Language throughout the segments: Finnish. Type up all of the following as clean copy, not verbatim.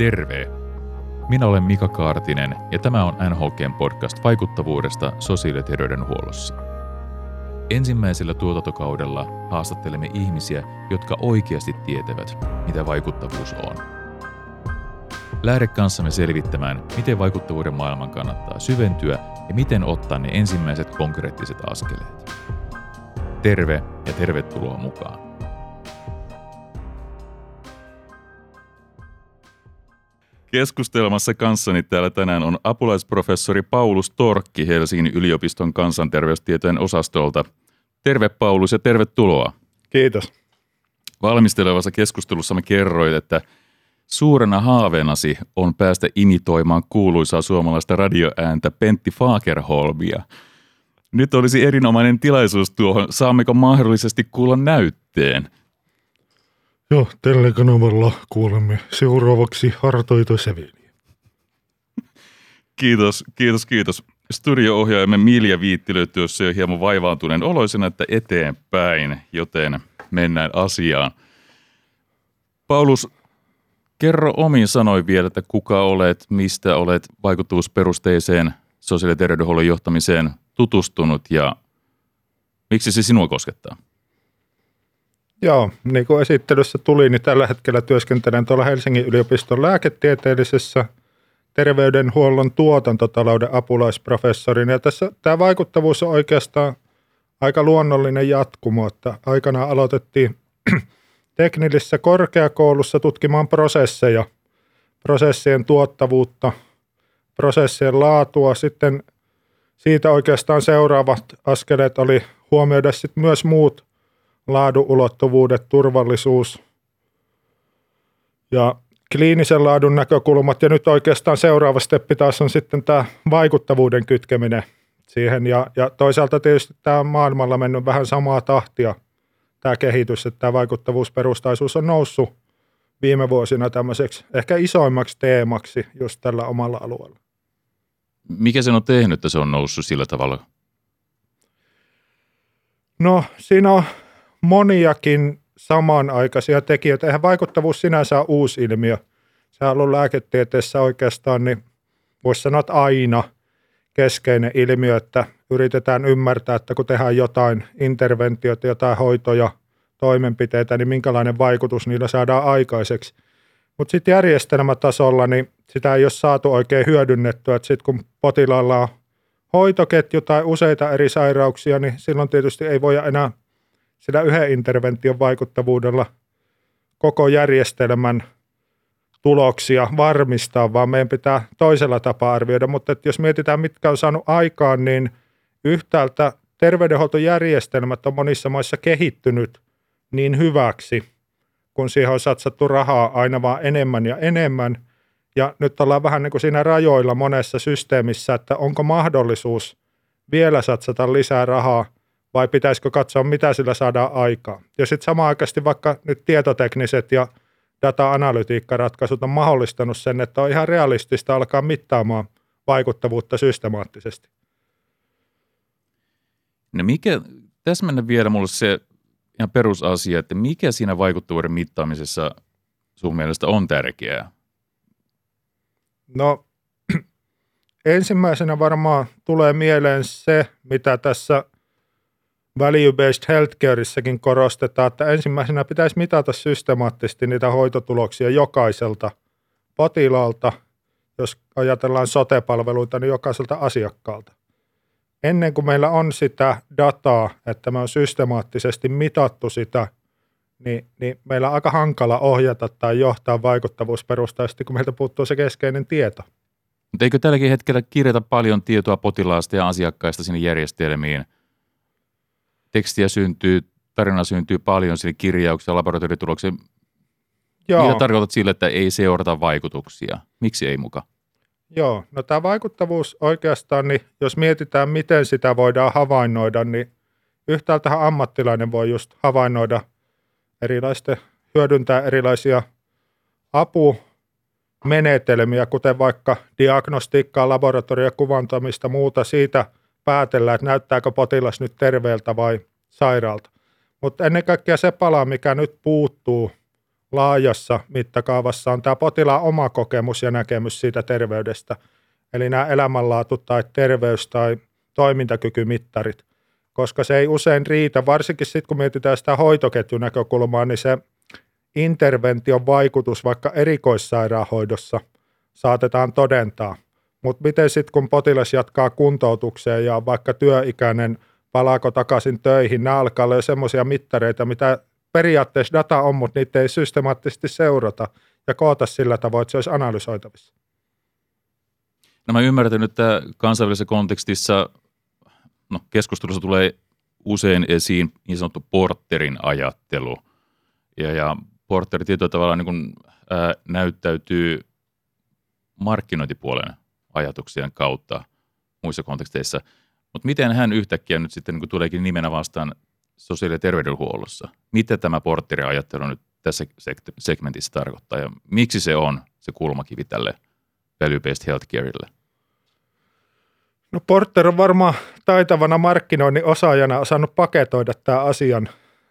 Terve! Minä olen Mika Kaartinen ja tämä on NHG-podcast vaikuttavuudesta sosiaali- ja terveydenhuollossa. Ensimmäisellä tuotantokaudella haastattelemme ihmisiä, jotka oikeasti tietävät, mitä vaikuttavuus on. Lähde kanssamme selvittämään, miten vaikuttavuuden maailman kannattaa syventyä ja miten ottaa ne ensimmäiset konkreettiset askeleet. Terve ja tervetuloa mukaan! Keskustelmassa kanssani täällä tänään on apulaisprofessori Paulus Torkki Helsingin yliopiston kansanterveystietojen osastolta. Terve Paulus ja tervetuloa. Kiitos. Valmistelevassa keskustelussamme kerroit, että suurena haaveenasi on päästä imitoimaan kuuluisaa suomalaista radioääntä Pentti Fagerholmia. Nyt olisi erinomainen tilaisuus tuohon. Saammeko mahdollisesti kuulla näytteen? Joo, tällä kanavalla kuulemme seuraavaksi hartoita säveliä. Kiitos. Studio-ohjaajamme Milja Viittilö työssä jo hieman vaivaantuneen oloisena, että eteenpäin, joten mennään asiaan. Paulus, kerro omin sanoin vielä, että kuka olet, mistä olet vaikuttavuusperusteiseen sosiaali- ja terveydenhuollon johtamiseen tutustunut ja miksi se sinua koskettaa? Joo, niin kuin esittelyssä tuli, niin tällä hetkellä työskentelen tuolla Helsingin yliopiston lääketieteellisessä terveydenhuollon tuotantotalouden apulaisprofessorina. Ja tässä tämä vaikuttavuus on oikeastaan aika luonnollinen jatkumo, että aikanaan aloitettiin teknillisessä korkeakoulussa tutkimaan prosesseja, prosessien tuottavuutta, prosessien laatua. Sitten siitä oikeastaan seuraavat askeleet oli huomioida sitten myös muut laadun ulottuvuudet, turvallisuus ja kliinisen laadun näkökulmat. Ja nyt oikeastaan seuraava steppi taas on sitten tämä vaikuttavuuden kytkeminen siihen. Ja toisaalta tietysti tämä on maailmalla mennyt vähän samaa tahtia, tämä kehitys, että tämä vaikuttavuusperustaisuus on noussut viime vuosina tämmöiseksi ehkä isoimmaksi teemaksi just tällä omalla alueella. Mikä sen on tehnyt, että se on noussut sillä tavalla? No siinä on moniakin samanaikaisia tekijöitä. Eihän vaikuttavuus sinänsä ole uusi ilmiö. Se on ollut lääketieteessä oikeastaan, niin voisi sanoa, että aina keskeinen ilmiö, että yritetään ymmärtää, että kun tehdään jotain interventiota, jotain hoitoja, toimenpiteitä, niin minkälainen vaikutus niillä saadaan aikaiseksi. Mutta sitten järjestelmätasolla, niin sitä ei ole saatu oikein hyödynnettyä. Sitten kun potilaalla on hoitoketju tai useita eri sairauksia, niin silloin tietysti ei voida enää sillä yhden intervention vaikuttavuudella koko järjestelmän tuloksia varmistaa, vaan meidän pitää toisella tapaa arvioida. Mutta jos mietitään, mitkä on saanut aikaan, niin yhtäältä terveydenhuoltojärjestelmät on monissa maissa kehittynyt niin hyväksi, kun siihen on satsattu rahaa aina vaan enemmän ja enemmän. Ja nyt ollaan vähän niin kuin siinä rajoilla monessa systeemissä, että onko mahdollisuus vielä satsata lisää rahaa, vai pitäisikö katsoa, mitä sillä saadaan aikaan. Ja sitten samanaikaisesti vaikka nyt tietotekniset ja data-analytiikkaratkaisut on mahdollistanut sen, että on ihan realistista alkaa mittaamaan vaikuttavuutta systemaattisesti. No mikä, tässä mennään vielä mulle se ihan perusasia, että mikä siinä vaikuttavuuden mittaamisessa sun mielestä on tärkeää? No ensimmäisenä varmaan tulee mieleen se, mitä tässä Value-based health careissäkin korostetaan, että ensimmäisenä pitäisi mitata systemaattisesti niitä hoitotuloksia jokaiselta potilaalta, jos ajatellaan sote-palveluita, niin jokaiselta asiakkaalta. Ennen kuin meillä on sitä dataa, että me on systemaattisesti mitattu sitä, niin meillä on aika hankala ohjata tai johtaa vaikuttavuusperustaisesti, kun meiltä puuttuu se keskeinen tieto. Mutta eikö tälläkin hetkellä kirjata paljon tietoa potilaasta ja asiakkaista sinne järjestelmiin? Tekstiä syntyy, tarina syntyy paljon sille kirjauksille, laboratoriotuloksille. Mitä tarkoitat sillä, että ei seurata vaikutuksia? Miksi ei muka? Joo, no tämä vaikuttavuus oikeastaan, niin jos mietitään, miten sitä voidaan havainnoida, niin yhtäältähän ammattilainen voi just havainnoida hyödyntää erilaisia apumenetelmiä, kuten vaikka diagnostiikkaa, laboratoriokuvantamista, muuta siitä päätellään, että näyttääkö potilas nyt terveeltä vai sairaalta. Mutta ennen kaikkea se pala, mikä nyt puuttuu laajassa mittakaavassa on tämä potilaan oma kokemus ja näkemys siitä terveydestä. Eli nämä elämänlaatu tai terveys tai toimintakykymittarit, koska se ei usein riitä, varsinkin sitten kun mietitään sitä hoitoketjun näkökulmaa, niin se intervention vaikutus vaikka erikoissairaanhoidossa saatetaan todentaa. Mutta miten sitten kun potilas jatkaa kuntoutukseen ja vaikka työikäinen palaako takaisin töihin, nämä alkaa olla jo semmoisia mittareita, mitä periaatteessa data on, mutta niitä ei systemaattisesti seurata ja koota sillä tavoin, että se olisi analysoitavissa. No mä ymmärrän, että kansainvälisessä kontekstissa keskustelussa tulee usein esiin niin sanottu Porterin ajattelu. Ja Porter tietyllä tavalla niin kuin, näyttäytyy markkinointipuolen ajatuksien kautta muissa konteksteissa. Mutta miten hän yhtäkkiä nyt sitten niin kuin tuleekin nimenä vastaan sosiaali- ja terveydenhuollossa? Mitä tämä Porterin ajattelu nyt tässä segmentissä tarkoittaa ja miksi se on se kulmakivi tälle value-based healthcarelle? No Porter on varmaan taitavana markkinoinnin osaajana osannut paketoida tämän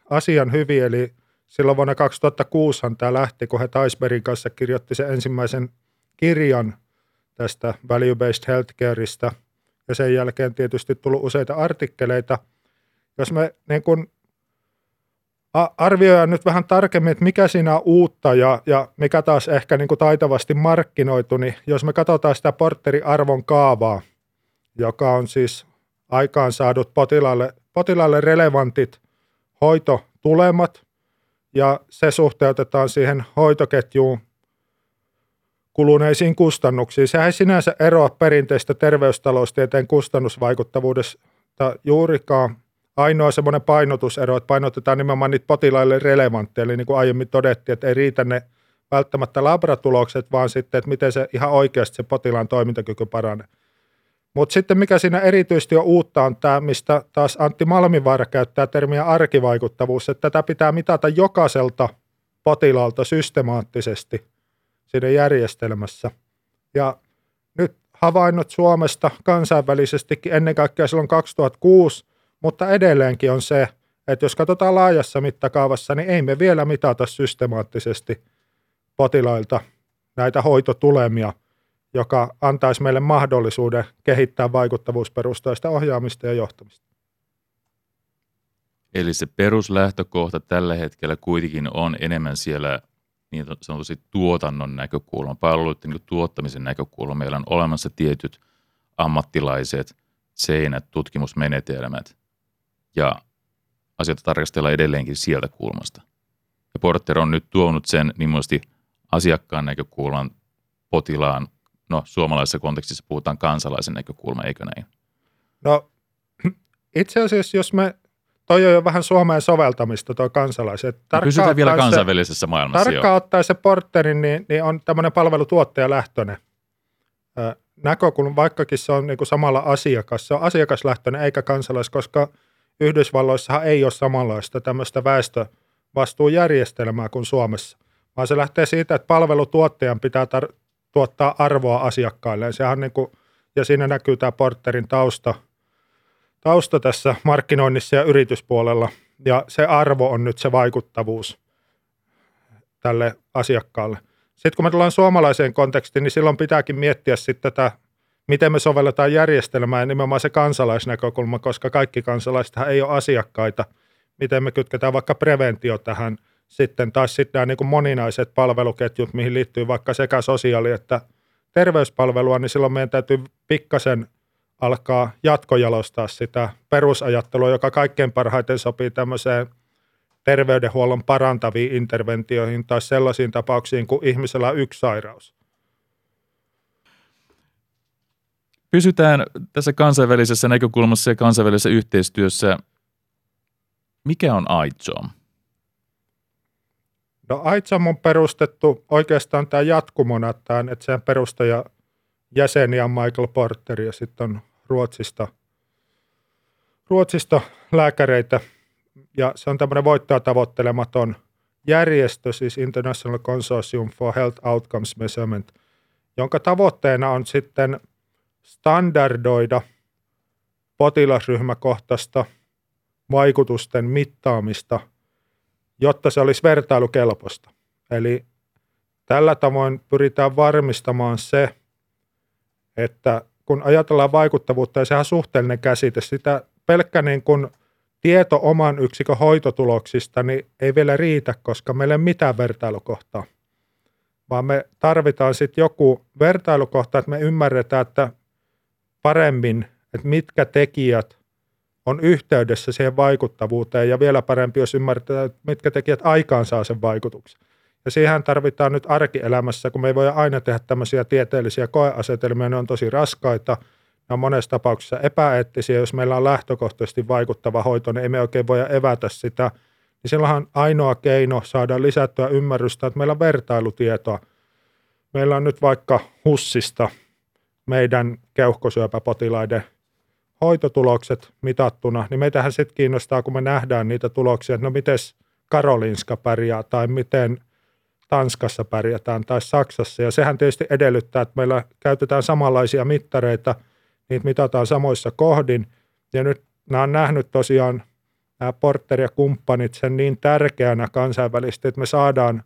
asian hyvin, eli silloin vuonna 2006 tämä lähti, kun he Teisbergin kanssa kirjoitti sen ensimmäisen kirjan tästä value-based healthcareista, ja sen jälkeen tietysti tullut useita artikkeleita. Jos me niin kun arvioidaan nyt vähän tarkemmin, että mikä siinä on uutta ja mikä taas ehkä niin kun taitavasti markkinoitu, niin jos me katsotaan sitä Porterin arvon kaavaa, joka on siis aikaansaadut potilaalle relevantit hoitotulemat, ja se suhteutetaan siihen hoitoketjuun kuluneisiin kustannuksiin. Sehän ei sinänsä eroa perinteistä terveystaloustieteen kustannusvaikuttavuudesta juurikaan. Ainoa semmoinen painotusero, että painotetaan nimenomaan niitä potilaille relevantteja, eli niin kuin aiemmin todettiin, että ei riitä ne välttämättä labratulokset, vaan sitten, että miten se ihan oikeasti se potilaan toimintakyky paranee. Mutta sitten mikä siinä erityisesti on uutta on tämä, mistä taas Antti Malmivaara käyttää termiä arkivaikuttavuus, että tätä pitää mitata jokaiselta potilaalta systemaattisesti siinä järjestelmässä. Ja nyt havainnot Suomesta kansainvälisestikin ennen kaikkea silloin 2006, mutta edelleenkin on se, että jos katsotaan laajassa mittakaavassa, niin ei me vielä mitata systemaattisesti potilailta näitä hoitotulemia, joka antaisi meille mahdollisuuden kehittää vaikuttavuusperustaista ohjaamista ja johtamista. Eli se peruslähtökohta tällä hetkellä kuitenkin on enemmän siellä niin sanotusti tuotannon näkökulma, palveluiden niin tuottamisen näkökulma. Meillä on olemassa tietyt ammattilaiset seinät, tutkimusmenetelmät ja asioita tarkastellaan edelleenkin sieltä kulmasta. Ja Porter on nyt tuonut sen niin muisti asiakkaan näkökulman potilaan. No, suomalaisessa kontekstissa puhutaan kansalaisen näkökulma, eikö näin? No, itse asiassa, jos me, toi on jo vähän Suomeen soveltamista, toi kansalaiset. Pysytään vielä kansainvälisessä maailmassa. Tarkkaan ottaen se Porterin, niin on tämmöinen palvelutuottajalähtöinen näkökulma, vaikkakin se on niin kuin samalla asiakas. Se on asiakaslähtöinen eikä kansalais, koska Yhdysvalloissahan ei ole samanlaista tämmöistä väestövastuujärjestelmää kuin Suomessa, vaan se lähtee siitä, että palvelutuottajan pitää tuottaa arvoa asiakkailleen. Sehän niin kuin, ja siinä näkyy tämä Porterin tausta tässä markkinoinnissa ja yrityspuolella. Ja se arvo on nyt se vaikuttavuus tälle asiakkaalle. Sitten kun me tullaan suomalaiseen kontekstiin, niin silloin pitääkin miettiä sitten tätä, miten me sovelletaan järjestelmää ja nimenomaan se kansalaisnäkökulma, koska kaikki kansalaisethan ei ole asiakkaita. Miten me kytketään vaikka preventio tähän sitten taas sitten nämä niin kuin moninaiset palveluketjut, mihin liittyy vaikka sekä sosiaali- että terveyspalvelua, niin silloin meidän täytyy pikkasen alkaa jatkojalostaa sitä perusajattelua, joka kaikkein parhaiten sopii tämmöiseen terveydenhuollon parantaviin interventioihin tai sellaisiin tapauksiin, kun ihmisellä on yksi sairaus. Pysytään tässä kansainvälisessä näkökulmassa ja kansainvälisessä yhteistyössä. Mikä on AITSOM? No AITSOM on perustettu oikeastaan tämä jatkumona, että sen perustaja jäseniä on Michael Porter ja sitten on Ruotsista lääkäreitä. Ja se on tämmöinen voittoa tavoittelematon järjestö, siis International Consortium for Health Outcomes Measurement, jonka tavoitteena on sitten standardoida potilasryhmäkohtaista vaikutusten mittaamista, jotta se olisi vertailukelpoista. Eli tällä tavoin pyritään varmistamaan se, että kun ajatellaan vaikuttavuutta, ja sehän on suhteellinen käsite, sitä pelkkä niin kun tieto oman yksikön hoitotuloksista niin ei vielä riitä, koska meillä ei ole mitään vertailukohtaa, vaan me tarvitaan sitten joku vertailukohta, että me ymmärretään että paremmin, että mitkä tekijät on yhteydessä siihen vaikuttavuuteen, ja vielä parempi, jos ymmärretään, että mitkä tekijät aikaansaa sen vaikutuksen. Ja siihen tarvitaan nyt arkielämässä, kun me ei voida aina tehdä tämmöisiä tieteellisiä koeasetelmia, ne on tosi raskaita, ne on monessa tapauksessa epäeettisiä, jos meillä on lähtökohtaisesti vaikuttava hoito, niin ei me oikein voida evätä sitä, niin silloinhan ainoa keino saada lisättyä ymmärrystä, että meillä on vertailutietoa. Meillä on nyt vaikka HUSista meidän keuhkosyöpäpotilaiden hoitotulokset mitattuna, niin meitähän sitten kiinnostaa, kun me nähdään niitä tuloksia, että no miten Karolinska pärjää tai miten Tanskassa pärjätään tai Saksassa, ja sehän tietysti edellyttää, että meillä käytetään samanlaisia mittareita, niitä mitataan samoissa kohdin, ja nyt nämä on nähnyt tosiaan nämä Porter ja kumppanit sen niin tärkeänä kansainvälisesti, että me saadaan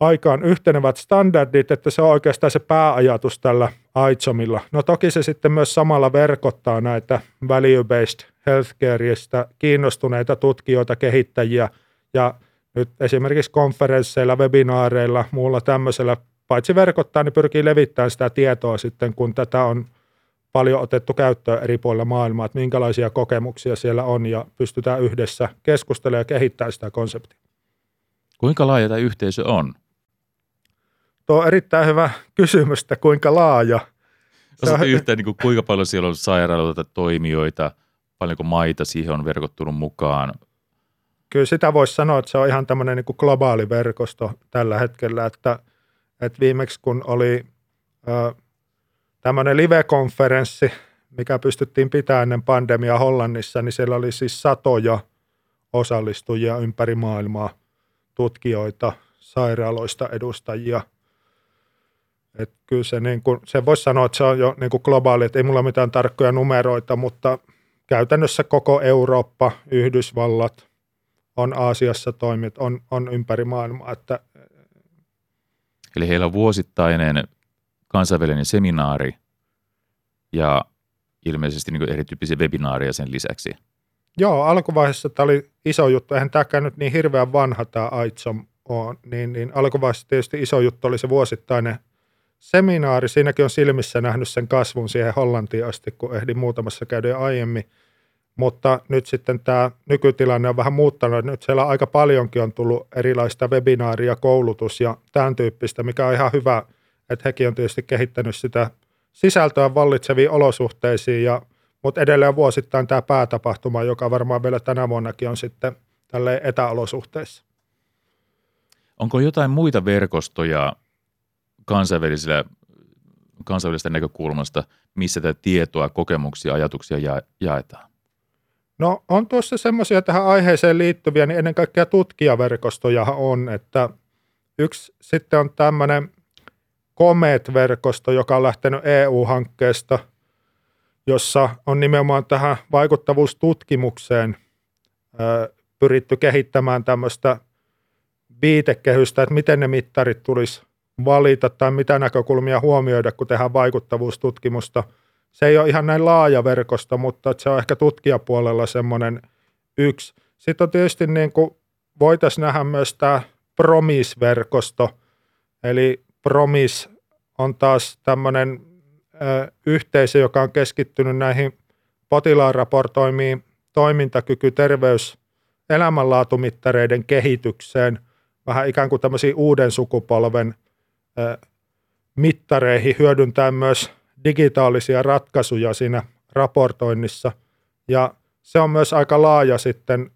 aikaan yhtenevät standardit, että se on oikeastaan se pääajatus tällä AITSOMilla. No toki se sitten myös samalla verkottaa näitä value-based health careista kiinnostuneita tutkijoita, kehittäjiä, ja nyt esimerkiksi konferensseilla, webinaareilla, muulla tämmöisellä, paitsi verkottaa, niin pyrkii levittämään sitä tietoa sitten, kun tätä on paljon otettu käyttöön eri puolilla maailmaa, että minkälaisia kokemuksia siellä on, ja pystytään yhdessä keskustelemaan ja kehittämään sitä konseptia. Kuinka laaja tämä yhteisö on? Tuo on erittäin hyvä kysymys, että kuinka laaja. Osaatko yhtään, niin kuin, kuinka paljon siellä on sairaaloita, toimijoita, paljonko maita siihen on verkottunut mukaan? Kyllä sitä voisi sanoa, että se on ihan tämmöinen niin kuin globaali verkosto tällä hetkellä, että viimeksi kun oli tämmöinen live-konferenssi, mikä pystyttiin pitämään ennen pandemiaa Hollannissa, niin siellä oli siis 100 osallistujia ympäri maailmaa, tutkijoita, sairaaloista edustajia. Että kyllä se, niin kuin, se voisi sanoa, että se on jo niin kuin globaali, että ei mulla mitään tarkkoja numeroita, mutta käytännössä koko Eurooppa, Yhdysvallat, on Aasiassa toimijat, on ympäri maailmaa. Että eli heillä on vuosittainen kansainvälinen seminaari ja ilmeisesti niin erityyppisiä webinaareja sen lisäksi. Joo, alkuvaiheessa tämä oli iso juttu. Eihän tämäkään nyt niin hirveän vanha tämä AITSOM on. Niin alkuvaiheessa tietysti iso juttu oli se vuosittainen seminaari. Siinäkin on silmissä nähnyt sen kasvun siihen Hollantiin asti, kun ehdin muutamassa käydä aiemmin. Mutta nyt sitten tämä nykytilanne on vähän muuttanut. Nyt siellä aika paljonkin on tullut erilaista webinaaria, koulutus ja tämän tyyppistä, mikä on ihan hyvä, että hekin on tietysti kehittänyt sitä sisältöä vallitseviin olosuhteisiin. Mutta edelleen vuosittain tämä päätapahtuma, joka varmaan vielä tänä vuonnakin on sitten tälleen etäolosuhteissa. Onko jotain muita verkostoja kansainvälisestä näkökulmasta, missä tätä tietoa, kokemuksia, ajatuksia jaetaan? No on tuossa semmoisia tähän aiheeseen liittyviä, niin ennen kaikkea tutkijaverkostojahan on, että yksi sitten on tämmöinen Comet-verkosto, joka on lähtenyt EU-hankkeesta, jossa on nimenomaan tähän vaikuttavuustutkimukseen pyritty kehittämään tämmöistä viitekehystä, että miten ne mittarit tulisi valita tai mitä näkökulmia huomioida, kun tehdään vaikuttavuustutkimusta. Se ei ole ihan näin laaja verkosto, mutta se on ehkä tutkijapuolella semmoinen yksi. Sitten on tietysti niin kuin voitaisiin nähdä myös tämä PROMIS-verkosto, eli PROMIS on taas tämmöinen yhteisö, joka on keskittynyt näihin potilaan raportoimiin toimintakyky-, terveys-, elämänlaatumittareiden kehitykseen, vähän ikään kuin tämmöisiin uuden sukupolven mittareihin hyödyntäen myös digitaalisia ratkaisuja siinä raportoinnissa, ja se on myös aika laaja sitten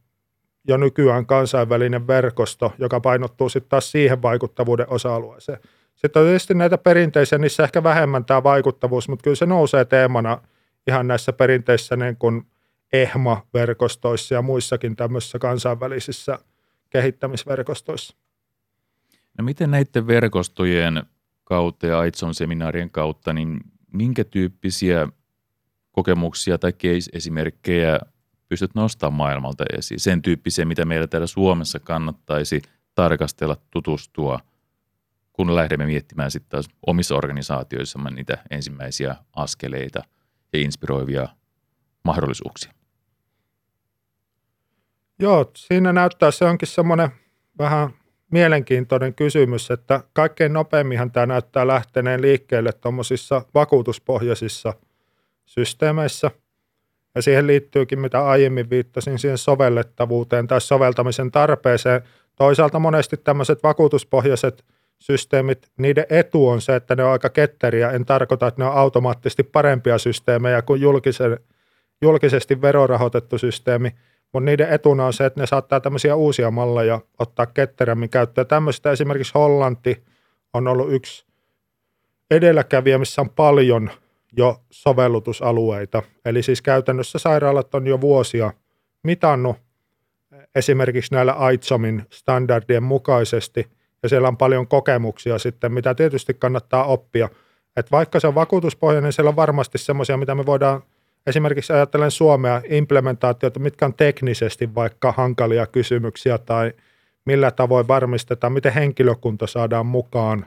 jo nykyään kansainvälinen verkosto, joka painottuu sitten taas siihen vaikuttavuuden osa-alueeseen. Sitten on tietysti näitä perinteisiä, niissä ehkä vähemmän tämä vaikuttavuus, mutta kyllä se nousee teemana ihan näissä perinteissä niin kuin EHMA-verkostoissa ja muissakin tämmöisissä kansainvälisissä kehittämisverkostoissa. No miten näiden verkostojen kautta ja AITSOM-seminaarien kautta, niin minkä tyyppisiä kokemuksia tai case-esimerkkejä pystyt nostamaan maailmalta esiin? Sen tyyppisiä, mitä meillä täällä Suomessa kannattaisi tarkastella, tutustua, kun lähdemme miettimään sitten taas omissa organisaatioissamme niitä ensimmäisiä askeleita ja inspiroivia mahdollisuuksia. Joo, siinä näyttää se onkin semmoinen vähän mielenkiintoinen kysymys, että kaikkein nopeamminhan tämä näyttää lähteneen liikkeelle tuommoisissa vakuutuspohjaisissa systeemeissä. Ja siihen liittyykin, mitä aiemmin viittasin, siihen sovellettavuuteen tai soveltamisen tarpeeseen. Toisaalta monesti tämmöiset vakuutuspohjaiset systeemit, niiden etu on se, että ne on aika ketteriä. En tarkoita, että ne on automaattisesti parempia systeemejä kuin julkisesti verorahoitettu systeemi, mutta niiden etuna on se, että ne saattaa tämmöisiä uusia malleja ottaa ketterämmin käyttöön. Tämmöistä esimerkiksi Hollanti on ollut yksi edelläkävijä, missä on paljon jo sovellutusalueita. Eli siis käytännössä sairaalat on jo vuosia mitannut esimerkiksi näillä AITSOMin standardien mukaisesti, ja siellä on paljon kokemuksia sitten, mitä tietysti kannattaa oppia. Että vaikka se on vakuutuspohja, niin siellä on varmasti semmoisia, mitä me voidaan esimerkiksi ajattelen Suomea implementaatioita, mitkä on teknisesti vaikka hankalia kysymyksiä tai millä tavoin varmistetaan, miten henkilökunta saadaan mukaan,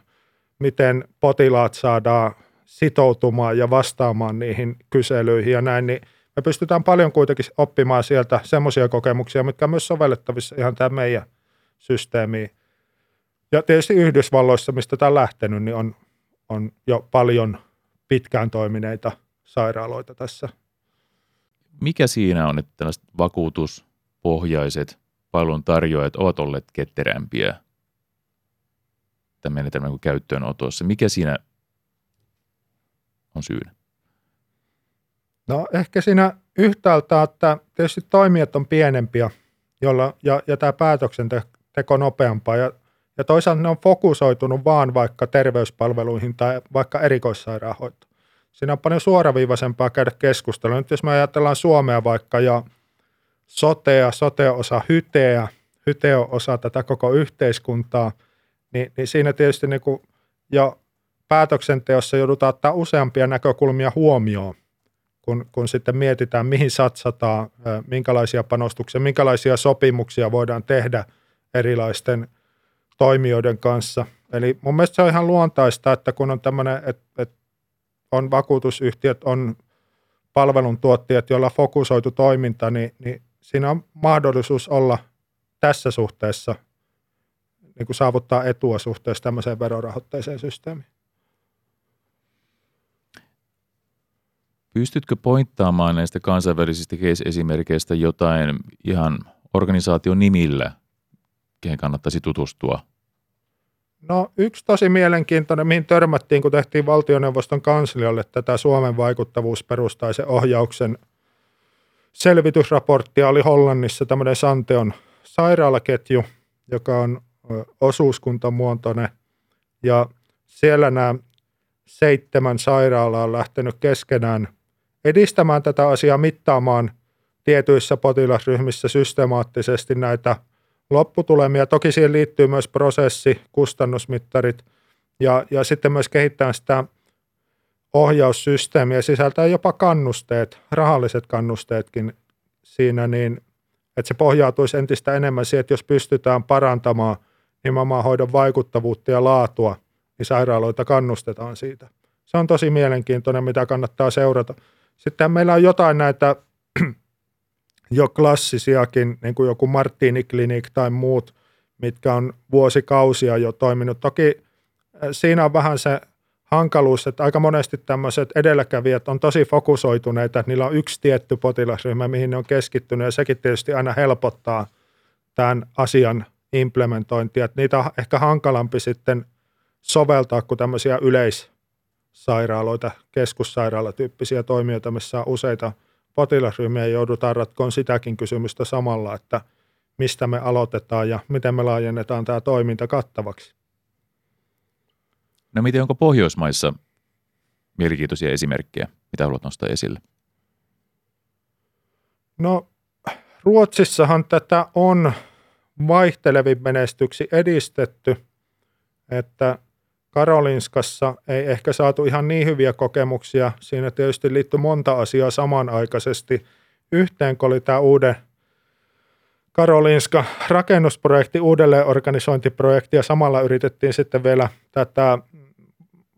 miten potilaat saadaan sitoutumaan ja vastaamaan niihin kyselyihin ja näin, niin me pystytään paljon kuitenkin oppimaan sieltä semmoisia kokemuksia, mitkä on myös sovellettavissa ihan tämä meidän systeemiin. Ja tietysti Yhdysvalloissa, mistä tämä on lähtenyt, niin on jo paljon pitkään toimineita sairaaloita tässä. Mikä siinä on, että tällaiset vakuutuspohjaiset palveluntarjoajat ovat olleet ketterämpiä tämän menetelmän käyttöönotossa? Mikä siinä on syynä? No ehkä siinä yhtäältä, että tietysti toimijat on pienempiä ja tämä päätöksenteko nopeampaa ja toisaalta ne on fokusoitunut vaan vaikka terveyspalveluihin tai vaikka erikoissairaanhoitoon. Siinä on paljon suoraviivaisempaa käydä keskustelua. Nyt jos me ajatellaan Suomea vaikka ja sotea osa hyteä, hyte on osa tätä koko yhteiskuntaa, niin siinä tietysti niin kuin jo päätöksenteossa joudutaan ottaa useampia näkökulmia huomioon, kun sitten mietitään, mihin satsataan, minkälaisia panostuksia, minkälaisia sopimuksia voidaan tehdä erilaisten toimijoiden kanssa. Eli mun mielestä se on ihan luontaista, että kun on tämmöinen, että on vakuutusyhtiöt, on palveluntuottajat, joilla on fokusoitu toiminta, niin siinä on mahdollisuus olla tässä suhteessa, niin kuin saavuttaa etua suhteessa tämmöiseen verorahoitteiseen systeemiin. Pystytkö pointtaamaan näistä kansainvälisistä case-esimerkkeistä jotain ihan organisaation nimillä, kehen kannattaisi tutustua? No yksi tosi mielenkiintoinen, mihin törmättiin, kun tehtiin valtioneuvoston kanslialle tätä Suomen vaikuttavuusperustaisen ohjauksen selvitysraporttia, oli Hollannissa tämmöinen Santeon sairaalaketju, joka on osuuskuntamuotoinen, ja siellä nämä 7 sairaalaa on lähtenyt keskenään edistämään tätä asiaa, mittaamaan tietyissä potilasryhmissä systemaattisesti näitä lopputulemia. Toki siihen liittyy myös prosessi, kustannusmittarit ja sitten myös kehittää sitä ohjaussysteemiä, sisältää jopa kannusteet, rahalliset kannusteetkin siinä, niin että se pohjautuisi entistä enemmän siihen, että jos pystytään parantamaan nimenomaan hoidon vaikuttavuutta ja laatua, niin sairaaloita kannustetaan siitä. Se on tosi mielenkiintoinen, mitä kannattaa seurata. Sitten meillä on jotain näitä jo klassisiakin, niin kuin joku Martiniklinik tai muut, mitkä on vuosikausia jo toiminut. Toki siinä on vähän se hankaluus, että aika monesti tämmöiset edelläkävijät on tosi fokusoituneita, että niillä on yksi tietty potilasryhmä, mihin ne on keskittynyt, ja sekin tietysti aina helpottaa tämän asian implementointia. Että niitä on ehkä hankalampi sitten soveltaa kuin tämmöisiä yleissairaaloita, keskussairaalatyyppisiä toimijoita, missä on useita potilasryhmiä, joudutaan ratkoon sitäkin kysymystä samalla, että mistä me aloitetaan ja miten me laajennetaan tämä toiminta kattavaksi. No miten, onko Pohjoismaissa mielenkiintoisia esimerkkejä, mitä haluat nostaa esille? No Ruotsissahan tätä on vaihtelevin menestyksi edistetty, että Karolinskassa ei ehkä saatu ihan niin hyviä kokemuksia. Siinä tietysti liittyi monta asiaa samanaikaisesti yhteen, kun oli tämä uuden Karolinska rakennusprojekti, uudelleenorganisointiprojekti, ja samalla yritettiin sitten vielä tätä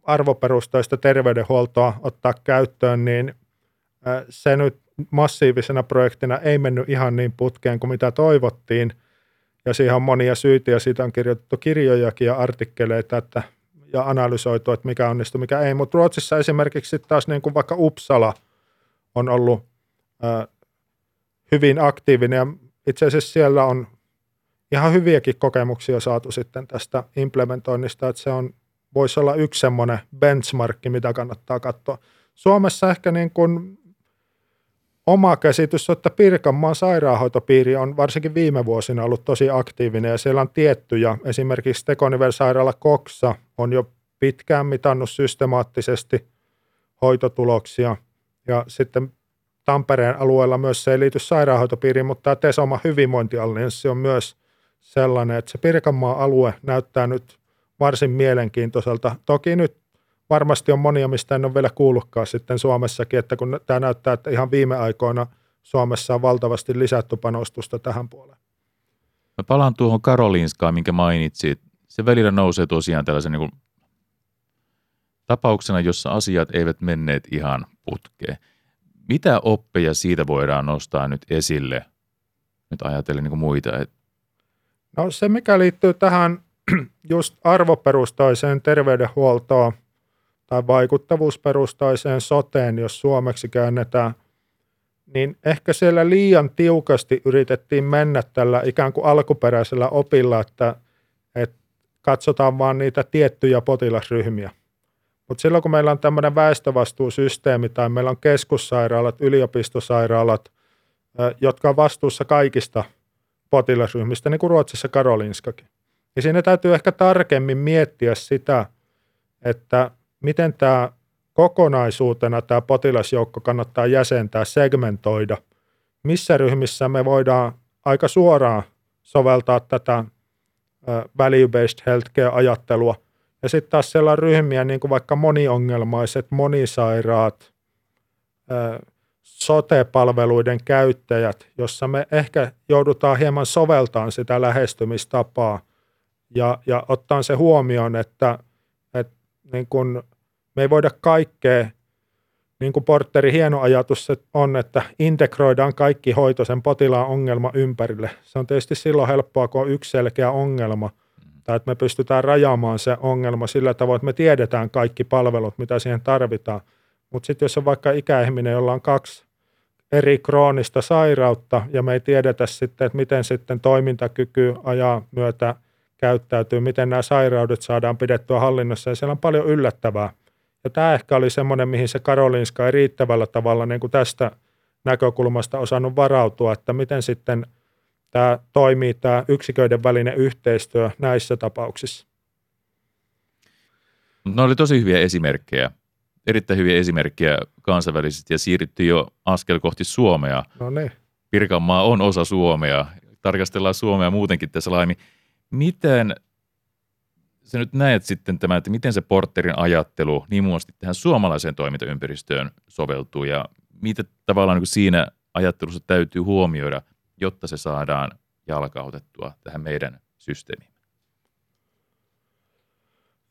arvoperustaista terveydenhuoltoa ottaa käyttöön, niin se nyt massiivisena projektina ei mennyt ihan niin putkeen kuin mitä toivottiin. Ja siihen on monia syitä ja siitä on kirjoitettu kirjojakin ja artikkeleita ja analysoitu, että mikä onnistui, mikä ei. Mutta Ruotsissa esimerkiksi taas niin kuin vaikka Uppsala on ollut hyvin aktiivinen ja itse asiassa siellä on ihan hyviäkin kokemuksia saatu sitten tästä implementoinnista, että se on, voisi olla yksi semmoinen benchmarkki, mitä kannattaa katsoa. Suomessa ehkä niin kuin oma käsitys on, että Pirkanmaan sairaanhoitopiiri on varsinkin viime vuosina ollut tosi aktiivinen ja siellä on tiettyjä. Esimerkiksi Tekonivelsairaala Coxa on jo pitkään mitannut systemaattisesti hoitotuloksia ja sitten Tampereen alueella myös se ei liity sairaanhoitopiiriin, mutta tämä Tesoma hyvinvointialianssi on myös sellainen, että se Pirkanmaan alue näyttää nyt varsin mielenkiintoiselta. Toki nyt varmasti on monia, mistä en ole vielä kuullutkaan sitten Suomessakin, että kun tämä näyttää, että ihan viime aikoina Suomessa on valtavasti lisätty panostusta tähän puoleen. Mä palaan tuohon Karolinskaan, minkä mainitsit. Se välillä nousee tosiaan tällaisen niin kuin tapauksena, jossa asiat eivät menneet ihan putkeen. Mitä oppeja siitä voidaan nostaa nyt esille, nyt ajatellen niin kuin muita? No se, mikä liittyy tähän just arvoperustaiseen terveydenhuoltoon tai vaikuttavuusperustaiseen soteen, jos suomeksi käännetään, niin ehkä siellä liian tiukasti yritettiin mennä tällä ikään kuin alkuperäisellä opilla, että katsotaan vaan niitä tiettyjä potilasryhmiä. Mutta silloin, kun meillä on tämmöinen väestövastuusysteemi tai meillä on keskussairaalat, yliopistosairaalat, jotka on vastuussa kaikista potilasryhmistä, niin kuin Ruotsissa Karolinskakin, niin siinä täytyy ehkä tarkemmin miettiä sitä, että miten tämä kokonaisuutena tämä potilasjoukko kannattaa jäsentää, segmentoida, missä ryhmissä me voidaan aika suoraan soveltaa tätä value-based health care -ajattelua. Ja sitten taas siellä on ryhmiä, niin kuin vaikka moniongelmaiset, monisairaat, sote-palveluiden käyttäjät, jossa me ehkä joudutaan hieman soveltaan sitä lähestymistapaa ja ottaa se huomioon, että niin kun me ei voida kaikkea, niin kuin Porterin hieno ajatus on, että integroidaan kaikki hoito sen potilaan ongelma ympärille. Se on tietysti silloin helppoa, kun on yksi selkeä ongelma, tai että me pystytään rajaamaan se ongelma sillä tavoin, että me tiedetään kaikki palvelut, mitä siihen tarvitaan. Mutta sitten jos on vaikka ikäihminen, jolla on 2 eri kroonista sairautta, ja me ei tiedetä sitten, että miten sitten toimintakyky ajan myötä käyttäytyy, miten nämä sairaudet saadaan pidettyä hallinnassa, ja siellä on paljon yllättävää. Ja tämä ehkä oli semmoinen, mihin se Karolinska ei riittävällä tavalla niin kuin tästä näkökulmasta osannut varautua, että miten sitten tämä toimii, tämä yksiköiden välinen yhteistyö näissä tapauksissa. No oli tosi hyviä esimerkkejä, erittäin hyviä esimerkkejä kansainvälisesti ja siirrytty jo askel kohti Suomea. No niin. Pirkanmaa on osa Suomea, tarkastellaan Suomea muutenkin tässä laajemmin. Miten sä nyt näet sitten tämän, että miten se Porterin ajattelu niin muasti tähän suomalaiseen toimintaympäristöön soveltuu ja mitä tavallaan niin siinä ajattelussa täytyy huomioida, jotta se saadaan jalkautettua tähän meidän systeemiin?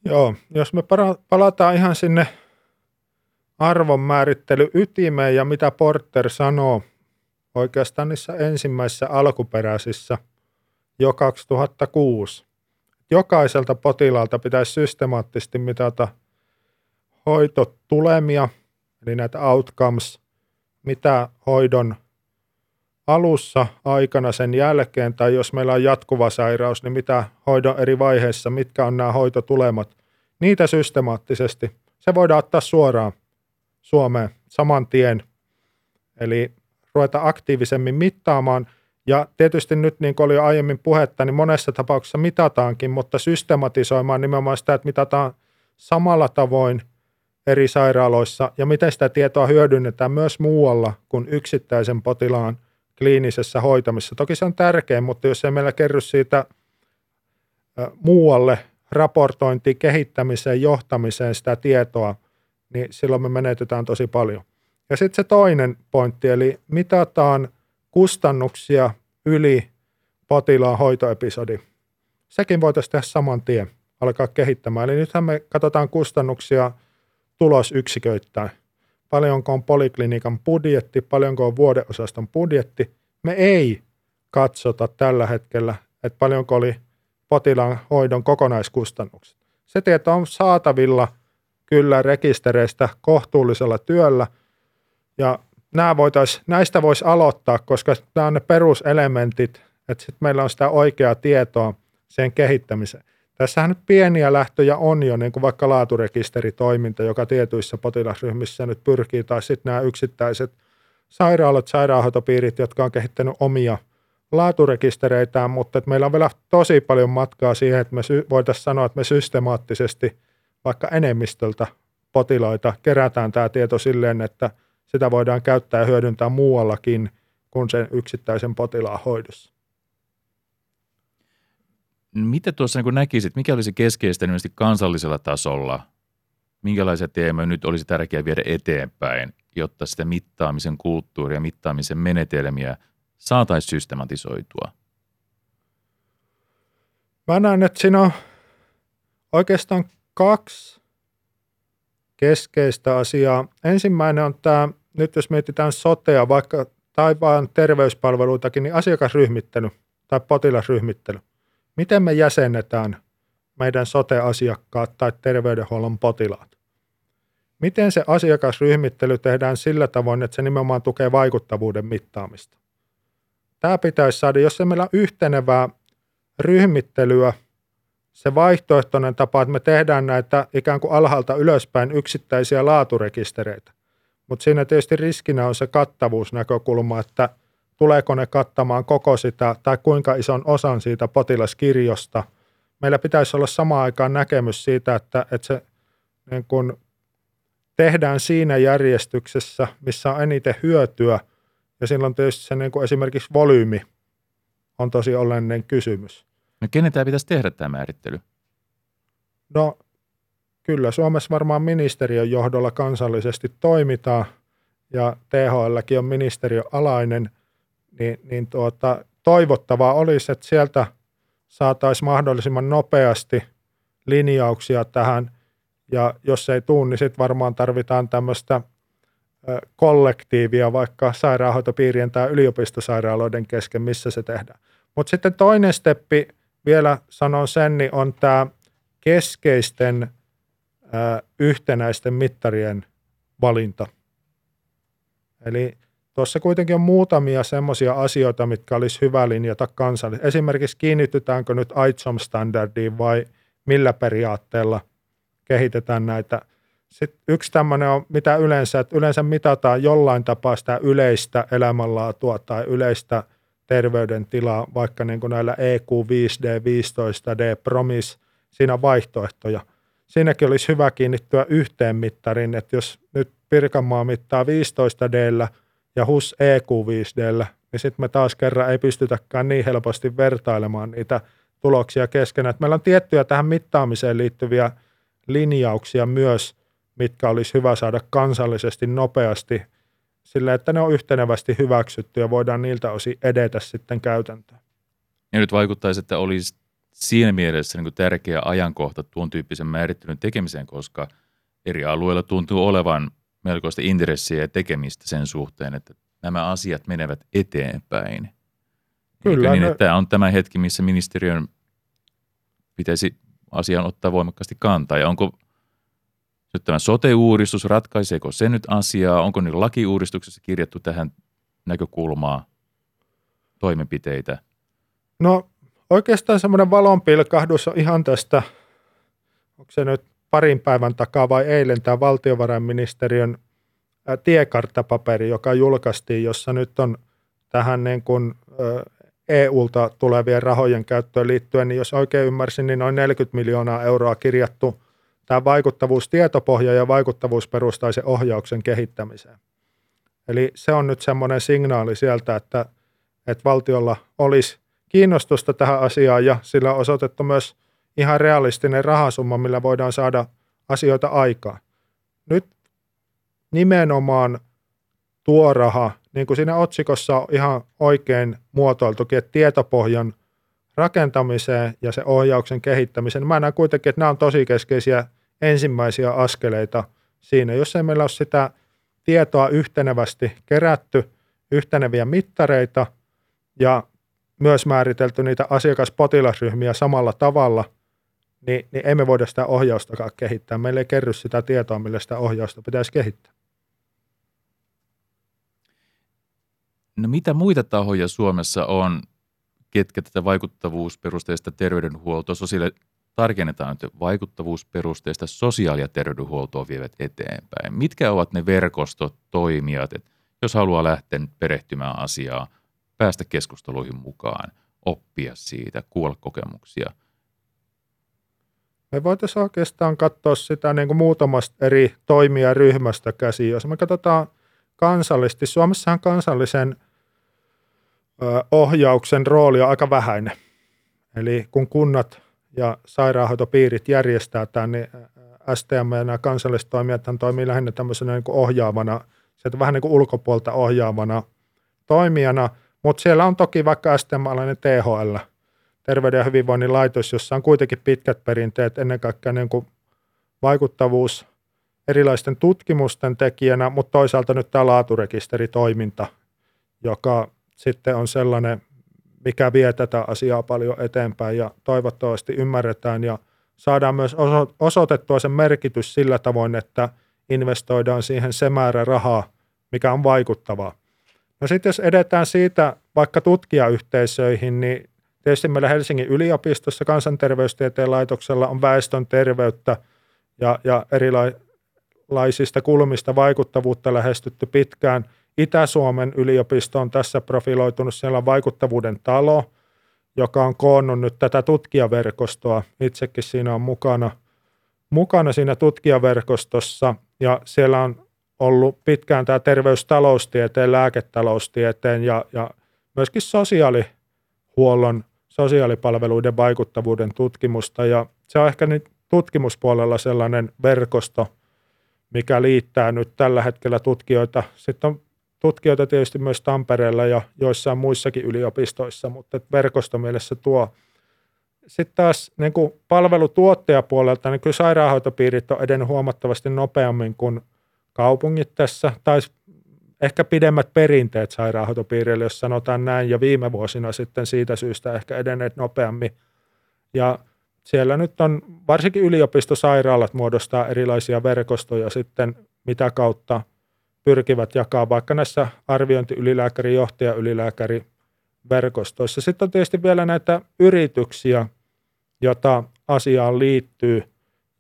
Joo, jos me palataan ihan sinne arvonmäärittely-ytimeen ja mitä Porter sanoo oikeastaan niissä ensimmäisissä alkuperäisissä jo 2006. Jokaiselta potilaalta pitäisi systemaattisesti mitata hoitotulemia, eli näitä outcomes, mitä hoidon alussa, aikana, sen jälkeen, tai jos meillä on jatkuva sairaus, niin mitä hoidon eri vaiheissa, mitkä on nämä hoitotulemat, niitä systemaattisesti. Se voidaan ottaa suoraan Suomeen saman tien, eli ruveta aktiivisemmin mittaamaan. Ja tietysti nyt, niin kuin oli jo aiemmin puhetta, niin monessa tapauksessa mitataankin, mutta systematisoimaan nimenomaan sitä, että mitataan samalla tavoin eri sairaaloissa, ja miten sitä tietoa hyödynnetään myös muualla kuin yksittäisen potilaan kliinisessä hoitamisessa. Toki se on tärkein, mutta jos ei meillä kerry siitä muualle raportointiin, kehittämiseen, johtamiseen sitä tietoa, niin silloin me menetetään tosi paljon. Ja sitten se toinen pointti, eli mitataan kustannuksia yli potilaan hoitoepisodi. Sekin voitaisiin tehdä saman tien. alkaa kehittämään. Eli nythän me katsotaan kustannuksia tulosyksiköittäin. Paljonko on poliklinikan budjetti, paljonko on vuodeosaston budjetti. Me ei katsota tällä hetkellä, että paljonko oli potilaan hoidon kokonaiskustannukset. Se tieto on saatavilla kyllä rekistereistä kohtuullisella työllä ja näistä voisi aloittaa, koska nämä on ne peruselementit, että sitten meillä on sitä oikeaa tietoa sen kehittämiseen. Tässähän nyt pieniä lähtöjä on jo, niin kuin vaikka laaturekisteritoiminta, joka tietyissä potilasryhmissä nyt pyrkii, tai sitten nämä yksittäiset sairaalat, sairaanhoitopiirit, jotka on kehittänyt omia laaturekistereitään, mutta että meillä on vielä tosi paljon matkaa siihen, että me voitaisiin sanoa, että me systemaattisesti vaikka enemmistöltä potilaita kerätään tämä tieto silleen, että sitä voidaan käyttää ja hyödyntää muuallakin kuin sen yksittäisen potilaan hoidossa. Mitä tuossa niin näkisit, mikä olisi keskeistä nimenomaan kansallisella tasolla? Minkälaisia teemoja nyt olisi tärkeää viedä eteenpäin, jotta sitä mittaamisen kulttuuria ja mittaamisen menetelmiä saataisiin systematisoitua? Mä näen, että siinä on oikeastaan kaksi keskeistä asiaa. Ensimmäinen on tämä, nyt jos mietitään sotea vaikka, tai vaan terveyspalveluitakin, niin asiakasryhmittely tai potilasryhmittely. Miten me jäsennetään meidän sote-asiakkaat tai terveydenhuollon potilaat? Miten se asiakasryhmittely tehdään sillä tavoin, että se nimenomaan tukee vaikuttavuuden mittaamista? Tämä pitäisi saada, jos meillä on yhtenevää ryhmittelyä, se vaihtoehtoinen tapa, että me tehdään näitä ikään kuin alhaalta ylöspäin yksittäisiä laaturekistereitä. Mutta siinä tietysti riskinä on se kattavuusnäkökulma, että tuleeko ne kattamaan koko sitä tai kuinka ison osan siitä potilaskirjosta. Meillä pitäisi olla samaan aikaan näkemys siitä, että se niin kun tehdään siinä järjestyksessä, missä on eniten hyötyä. Ja silloin tietysti se niin kun esimerkiksi volyymi on tosi olennainen kysymys. No kenen tämä pitäisi tehdä tämä määrittely? No kyllä Suomessa varmaan ministeriön johdolla kansallisesti toimitaan ja THL:kin on ministeriön alainen. Niin, toivottavaa olisi, että sieltä saataisiin mahdollisimman nopeasti linjauksia tähän, ja jos ei tule, niin sitten varmaan tarvitaan tämmöistä kollektiivia vaikka sairaanhoitopiirien tai yliopistosairaaloiden kesken, missä se tehdään. Mutta sitten toinen steppi, vielä sanon sen, niin on tämä keskeisten yhtenäisten mittarien valinta. Eli tuossa kuitenkin on muutamia semmoisia asioita, mitkä olisi hyvä linjata kansallisesti. Esimerkiksi kiinnitytäänkö nyt AITSOM-standardiin vai millä periaatteella kehitetään näitä. Sitten yksi tämmöinen on, mitä yleensä, että yleensä mitataan jollain tapaa sitä yleistä elämänlaatua tai yleistä terveydentilaa, vaikka niin kuin näillä EQ5D, 15D, PROMIS, siinä on vaihtoehtoja. Siinäkin olisi hyvä kiinnittyä yhteen mittariin, että jos nyt Pirkanmaa mittaa 15D:llä, ja HUS EQ5D:llä, niin sitten me taas kerran ei pystytäkään niin helposti vertailemaan niitä tuloksia keskenään. Meillä on tiettyjä tähän mittaamiseen liittyviä linjauksia myös, mitkä olisi hyvä saada kansallisesti nopeasti sillä, että ne on yhtenevästi hyväksytty ja voidaan niiltä osin edetä sitten käytäntöön. Ja nyt vaikuttaisi, että olisi siinä mielessä niin kuin tärkeä ajankohta tuon tyyppisen määrittelyn tekemiseen, koska eri alueilla tuntuu olevan melkoista intressiä ja tekemistä sen suhteen, että nämä asiat menevät eteenpäin. Kyllä. Niin, että tämä on tämä hetki, missä ministeriön pitäisi asiaan ottaa voimakkaasti kantaa. Ja onko nyt tämä sote-uudistus, ratkaiseeko se nyt asiaa? Onko nyt lakiuudistuksessa kirjattu tähän näkökulmaa toimenpiteitä? No oikeastaan semmoinen valonpilkahdus on ihan tästä, onko se nyt parin päivän takaa vai eilen tämä valtiovarainministeriön tiekarttapaperi, joka julkaistiin, jossa nyt on tähän niin kuin EUlta tulevien rahojen käyttöön liittyen, niin jos oikein ymmärsin, niin noin 40 miljoonaa € kirjattu tämä vaikuttavuustietopohja ja vaikuttavuusperustaisen ohjauksen kehittämiseen. Eli se on nyt semmoinen signaali sieltä, että valtiolla olisi kiinnostusta tähän asiaan ja sillä on osoitettu myös ihan realistinen rahasumma, millä voidaan saada asioita aikaan. Nyt nimenomaan tuo raha, niin kuin siinä otsikossa on ihan oikein muotoiltukin, että tietopohjan rakentamiseen ja se ohjauksen kehittämiseen. Mä näen kuitenkin, että nämä on tosi keskeisiä ensimmäisiä askeleita siinä. Jos ei meillä ole sitä tietoa yhtenevästi kerätty, yhteneviä mittareita ja myös määritelty niitä asiakaspotilasryhmiä samalla tavalla, niin emme voida sitä ohjaustakaan kehittää. Meillä ei kerry sitä tietoa, millä sitä ohjausta pitäisi kehittää. No mitä muita tahoja Suomessa on, ketkä tätä vaikuttavuusperusteista terveydenhuoltoa, tarkennetaan nyt vaikuttavuusperusteista sosiaali- ja terveydenhuoltoa vievät eteenpäin? Mitkä ovat ne verkostot, toimijat, jos haluaa lähteä perehtymään asiaa, päästä keskusteluihin mukaan, oppia siitä, kuulla kokemuksia? Me voitaisiin oikeastaan katsoa sitä niin kuin muutamasta eri toimijaryhmästä käsin. Jos me katsotaan kansallisesti, Suomessahan kansallisen ohjauksen rooli on aika vähäinen. Eli kun kunnat ja sairaanhoitopiirit järjestää tämän, niin STM ja nämä kansalliset toimijat toimii lähinnä tämmöisenä niin kuin ohjaavana, sieltä vähän niin kuin ulkopuolta ohjaavana toimijana, mutta siellä on toki vaikka STM-alainen THL, Terveyden ja hyvinvoinnin laitos, jossa on kuitenkin pitkät perinteet, ennen kaikkea niin kuin vaikuttavuus erilaisten tutkimusten tekijänä, mutta toisaalta nyt tämä laaturekisteritoiminta, joka sitten on sellainen, mikä vie tätä asiaa paljon eteenpäin ja toivottavasti ymmärretään ja saadaan myös osoitettua sen merkitys sillä tavoin, että investoidaan siihen se määrä rahaa, mikä on vaikuttavaa. No sitten jos edetään siitä vaikka tutkijayhteisöihin, niin tietysti meillä Helsingin yliopistossa kansanterveystieteen laitoksella on väestön terveyttä ja erilaisista kulmista vaikuttavuutta lähestytty pitkään. Itä-Suomen yliopisto on tässä profiloitunut, siellä on vaikuttavuuden talo, joka on koonnut nyt tätä tutkijaverkostoa. Itsekin siinä on mukana siinä tutkijaverkostossa ja siellä on ollut pitkään tämä terveystaloustieteen, lääketaloustieteen ja myöskin sosiaalihuollon, sosiaalipalveluiden vaikuttavuuden tutkimusta ja se on ehkä nyt tutkimuspuolella sellainen verkosto, mikä liittää nyt tällä hetkellä tutkijoita. Sitten on tutkijoita tietysti myös Tampereella ja joissain muissakin yliopistoissa, mutta verkostomielessä tuo. Sitten taas niin kuin palvelutuottajapuolelta, niin kyllä sairaanhoitopiirit on edennyt huomattavasti nopeammin kuin kaupungit tässä, tai ehkä pidemmät perinteet sairaanhoitopiireille, jos sanotaan näin, ja viime vuosina sitten siitä syystä ehkä edenneet nopeammin. Ja siellä nyt on, varsinkin yliopistosairaalat muodostaa erilaisia verkostoja sitten, mitä kautta pyrkivät jakaa vaikka näissä arviointiyylilääkäri, johtajaylilääkäri verkostoissa. Sitten on tietysti vielä näitä yrityksiä, joita asiaan liittyy,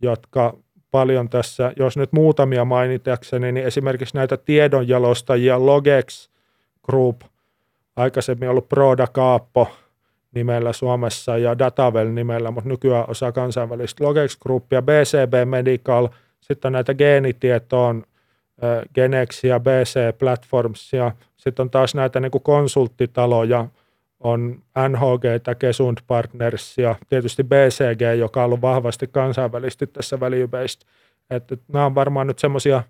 jotka paljon tässä, jos nyt muutamia mainitakseni, niin esimerkiksi näitä tiedonjalostajia, Logex Group, aikaisemmin ollut Proda Kaapo nimellä Suomessa ja Datavel nimellä, mutta nykyään osa kansainvälistä Logex Groupia, BCB Medical, sitten on näitä geenitietoon, Genexia, BC Platformsia, sitten on taas näitä niin kuin konsulttitaloja, on NHG, Gesund Partners ja tietysti BCG, joka on ollut vahvasti kansainvälisesti tässä value-based. Että nämä on varmaan nyt semmoisia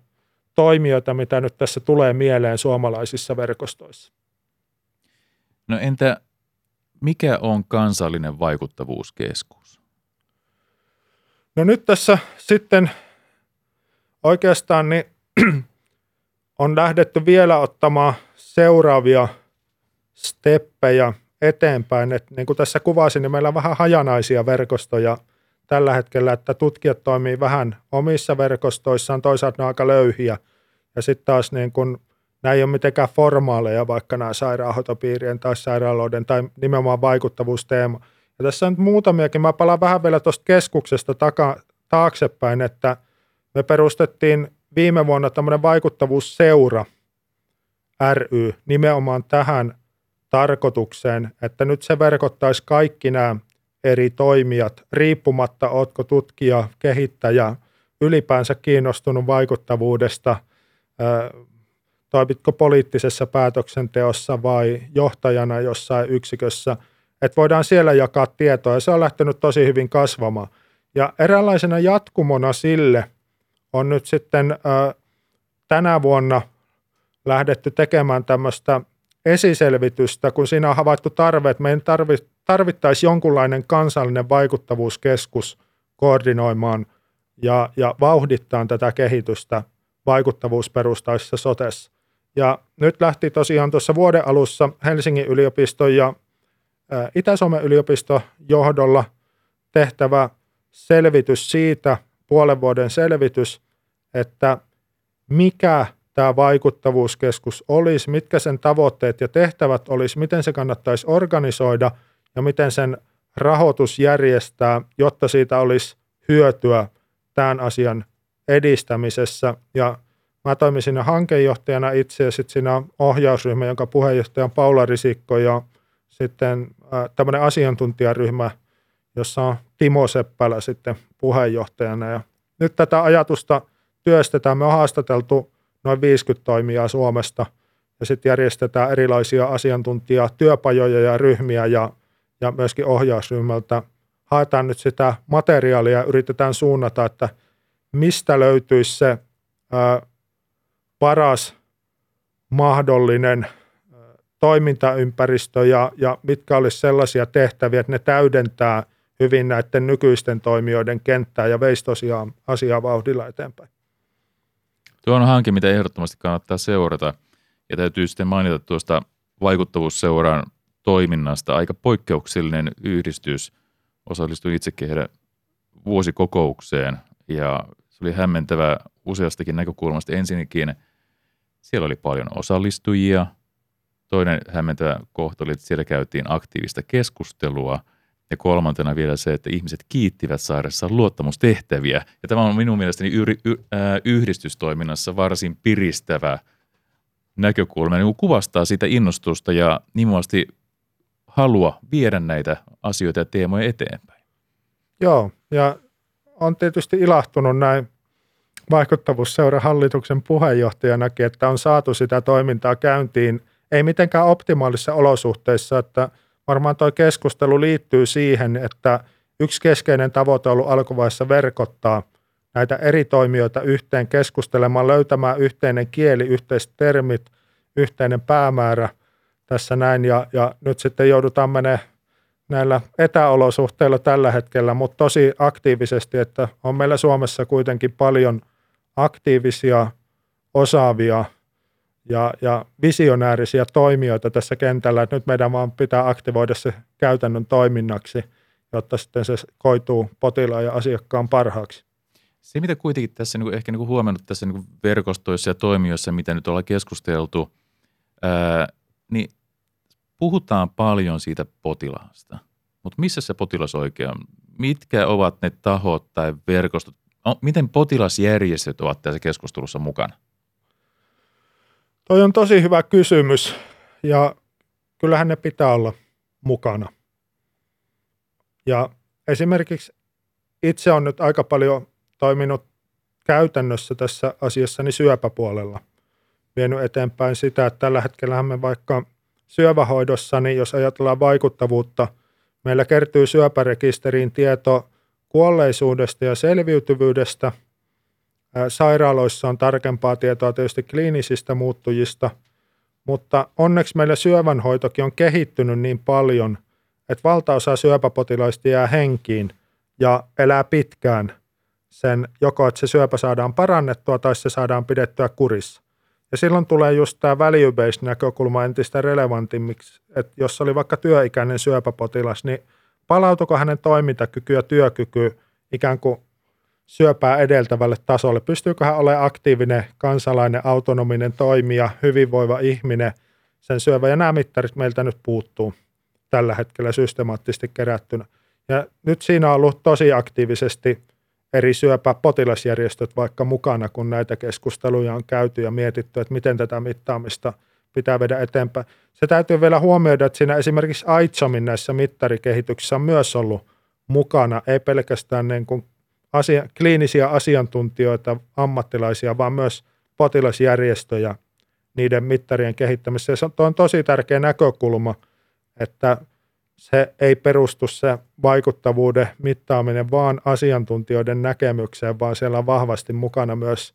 toimijoita, mitä nyt tässä tulee mieleen suomalaisissa verkostoissa. No entä mikä on kansallinen vaikuttavuuskeskus? No nyt tässä sitten oikeastaan niin on lähdetty vielä ottamaan seuraavia steppejä eteenpäin. Et niin kuin tässä kuvasin, niin meillä on vähän hajanaisia verkostoja tällä hetkellä, että tutkijat toimii vähän omissa verkostoissaan, toisaalta ne on aika löyhiä. Ja sitten taas niin kun, nämä ei ole mitenkään formaaleja, vaikka nämä sairaanhoitopiirien tai sairaaloiden tai nimenomaan vaikuttavuusteema. Ja tässä on nyt muutamiakin. Mä palaan vähän vielä tuosta keskuksesta taaksepäin, että me perustettiin viime vuonna tämmöinen vaikuttavuusseura ry nimenomaan tähän tarkoitukseen, että nyt se verkottaisi kaikki nämä eri toimijat, riippumatta ootko tutkija, kehittäjä, ylipäänsä kiinnostunut vaikuttavuudesta, toimitko poliittisessa päätöksenteossa vai johtajana jossain yksikössä, että voidaan siellä jakaa tietoa ja se on lähtenyt tosi hyvin kasvamaan. Ja eräänlaisena jatkumona sille on nyt sitten tänä vuonna lähdetty tekemään tämmöistä esiselvitystä, kun siinä on havaittu tarve, että meidän tarvittaisiin jonkunlainen kansallinen vaikuttavuuskeskus koordinoimaan ja vauhdittaa tätä kehitystä vaikuttavuusperustaisessa sotessa. Ja nyt lähti tosiaan tuossa vuoden alussa Helsingin yliopiston ja Itä-Suomen yliopiston johdolla tehtävä selvitys siitä, puolen vuoden selvitys, että mikä tämä vaikuttavuuskeskus olisi, mitkä sen tavoitteet ja tehtävät olisi, miten se kannattaisi organisoida ja miten sen rahoitus järjestää, jotta siitä olisi hyötyä tämän asian edistämisessä. Ja mä toimin siinä hankejohtajana itse ja sitten siinä on ohjausryhmä, jonka puheenjohtaja on Paula Risikko ja sitten tämmöinen asiantuntijaryhmä, jossa on Timo Seppälä sitten puheenjohtajana. Ja nyt tätä ajatusta työstetään. Me on haastateltu noin 50 toimijaa Suomesta ja sitten järjestetään erilaisia asiantuntija työpajoja ja ryhmiä ja myöskin ohjausryhmältä. Haetaan nyt sitä materiaalia ja yritetään suunnata, että mistä löytyisi se paras mahdollinen toimintaympäristö ja mitkä olisi sellaisia tehtäviä, että ne täydentää hyvin näiden nykyisten toimijoiden kenttää ja veisi tosiaan asiaa vauhdilla eteenpäin. Tuo on hanke, mitä ehdottomasti kannattaa seurata ja täytyy sitten mainita tuosta vaikuttavuusseuran toiminnasta. Aika poikkeuksellinen yhdistys. Osallistui itsekin heidän vuosikokoukseen ja se oli hämmentävä useastakin näkökulmasta. Ensinnäkin siellä oli paljon osallistujia. Toinen hämmentävä kohta oli, että siellä käytiin aktiivista keskustelua. Ja kolmantena vielä se, että ihmiset kiittivät sairaassaan luottamustehtäviä. Ja tämä on minun mielestäni yhdistystoiminnassa varsin piristävä näkökulma. Niin kuvastaa sitä innostusta ja nimenomaisesti halua viedä näitä asioita ja teemoja eteenpäin. Joo, ja on tietysti ilahtunut näin vaikuttavuusseuran hallituksen puheenjohtajanakin, että on saatu sitä toimintaa käyntiin. Ei mitenkään optimaalisissa olosuhteissa, että varmaan tuo keskustelu liittyy siihen, että yksi keskeinen tavoite on ollut alkuvaiheessa verkottaa näitä eri toimijoita yhteen keskustelemaan, löytämään yhteinen kieli, yhteiset termit, yhteinen päämäärä tässä näin. Ja nyt sitten joudutaan menemään näillä etäolosuhteilla tällä hetkellä, mutta tosi aktiivisesti, että on meillä Suomessa kuitenkin paljon aktiivisia, osaavia ja visionäärisiä toimijoita tässä kentällä, että nyt meidän vaan pitää aktivoida se käytännön toiminnaksi, jotta sitten se koituu potilaan ja asiakkaan parhaaksi. Se, mitä kuitenkin tässä ehkä huomannut tässä verkostoissa ja toimijoissa, mitä nyt ollaan keskusteltu, niin puhutaan paljon siitä potilaasta, mutta missä se potilas oikein on? Mitkä ovat ne tahot tai verkostot? Miten potilasjärjestöt ovat tässä keskustelussa mukana? Toi on tosi hyvä kysymys ja kyllähän ne pitää olla mukana. Ja esimerkiksi itse on nyt aika paljon toiminut käytännössä tässä asiassa niin syöpäpuolella. Vienyt eteenpäin sitä, että tällä hetkellähän me vaikka syövähoidossa, niin jos ajatellaan vaikuttavuutta, meillä kertyy syöpärekisteriin tieto kuolleisuudesta ja selviytyvyydestä. Sairaaloissa on tarkempaa tietoa tietysti kliinisistä muuttujista, mutta onneksi meillä syövänhoitokin on kehittynyt niin paljon, että valtaosa syöpäpotilaista jää henkiin ja elää pitkään sen, joko että se syöpä saadaan parannettua tai se saadaan pidettyä kurissa. Ja silloin tulee just tämä value-based näkökulma entistä relevantimmiksi, että jos oli vaikka työikäinen syöpäpotilas, niin palautuko hänen toimintakyky ja työkyky ikään kuin syöpää edeltävälle tasolle. Pystyykö hän olemaan aktiivinen, kansalainen, autonominen toimija, hyvinvoiva ihminen sen syövä? Ja nämä mittarit meiltä nyt puuttuu tällä hetkellä systemaattisesti kerättynä. Ja nyt siinä on ollut tosi aktiivisesti eri syöpäpotilasjärjestöt vaikka mukana, kun näitä keskusteluja on käyty ja mietitty, että miten tätä mittaamista pitää viedä eteenpäin. Se täytyy vielä huomioida, että siinä esimerkiksi AITSOMin näissä mittarikehityksissä on myös ollut mukana, ei pelkästään niin kuin kliinisiä asiantuntijoita, ammattilaisia, vaan myös potilasjärjestöjä niiden mittarien kehittämisessä. Se on tosi tärkeä näkökulma, että se ei perustu se vaikuttavuuden mittaaminen vaan asiantuntijoiden näkemykseen, vaan siellä on vahvasti mukana myös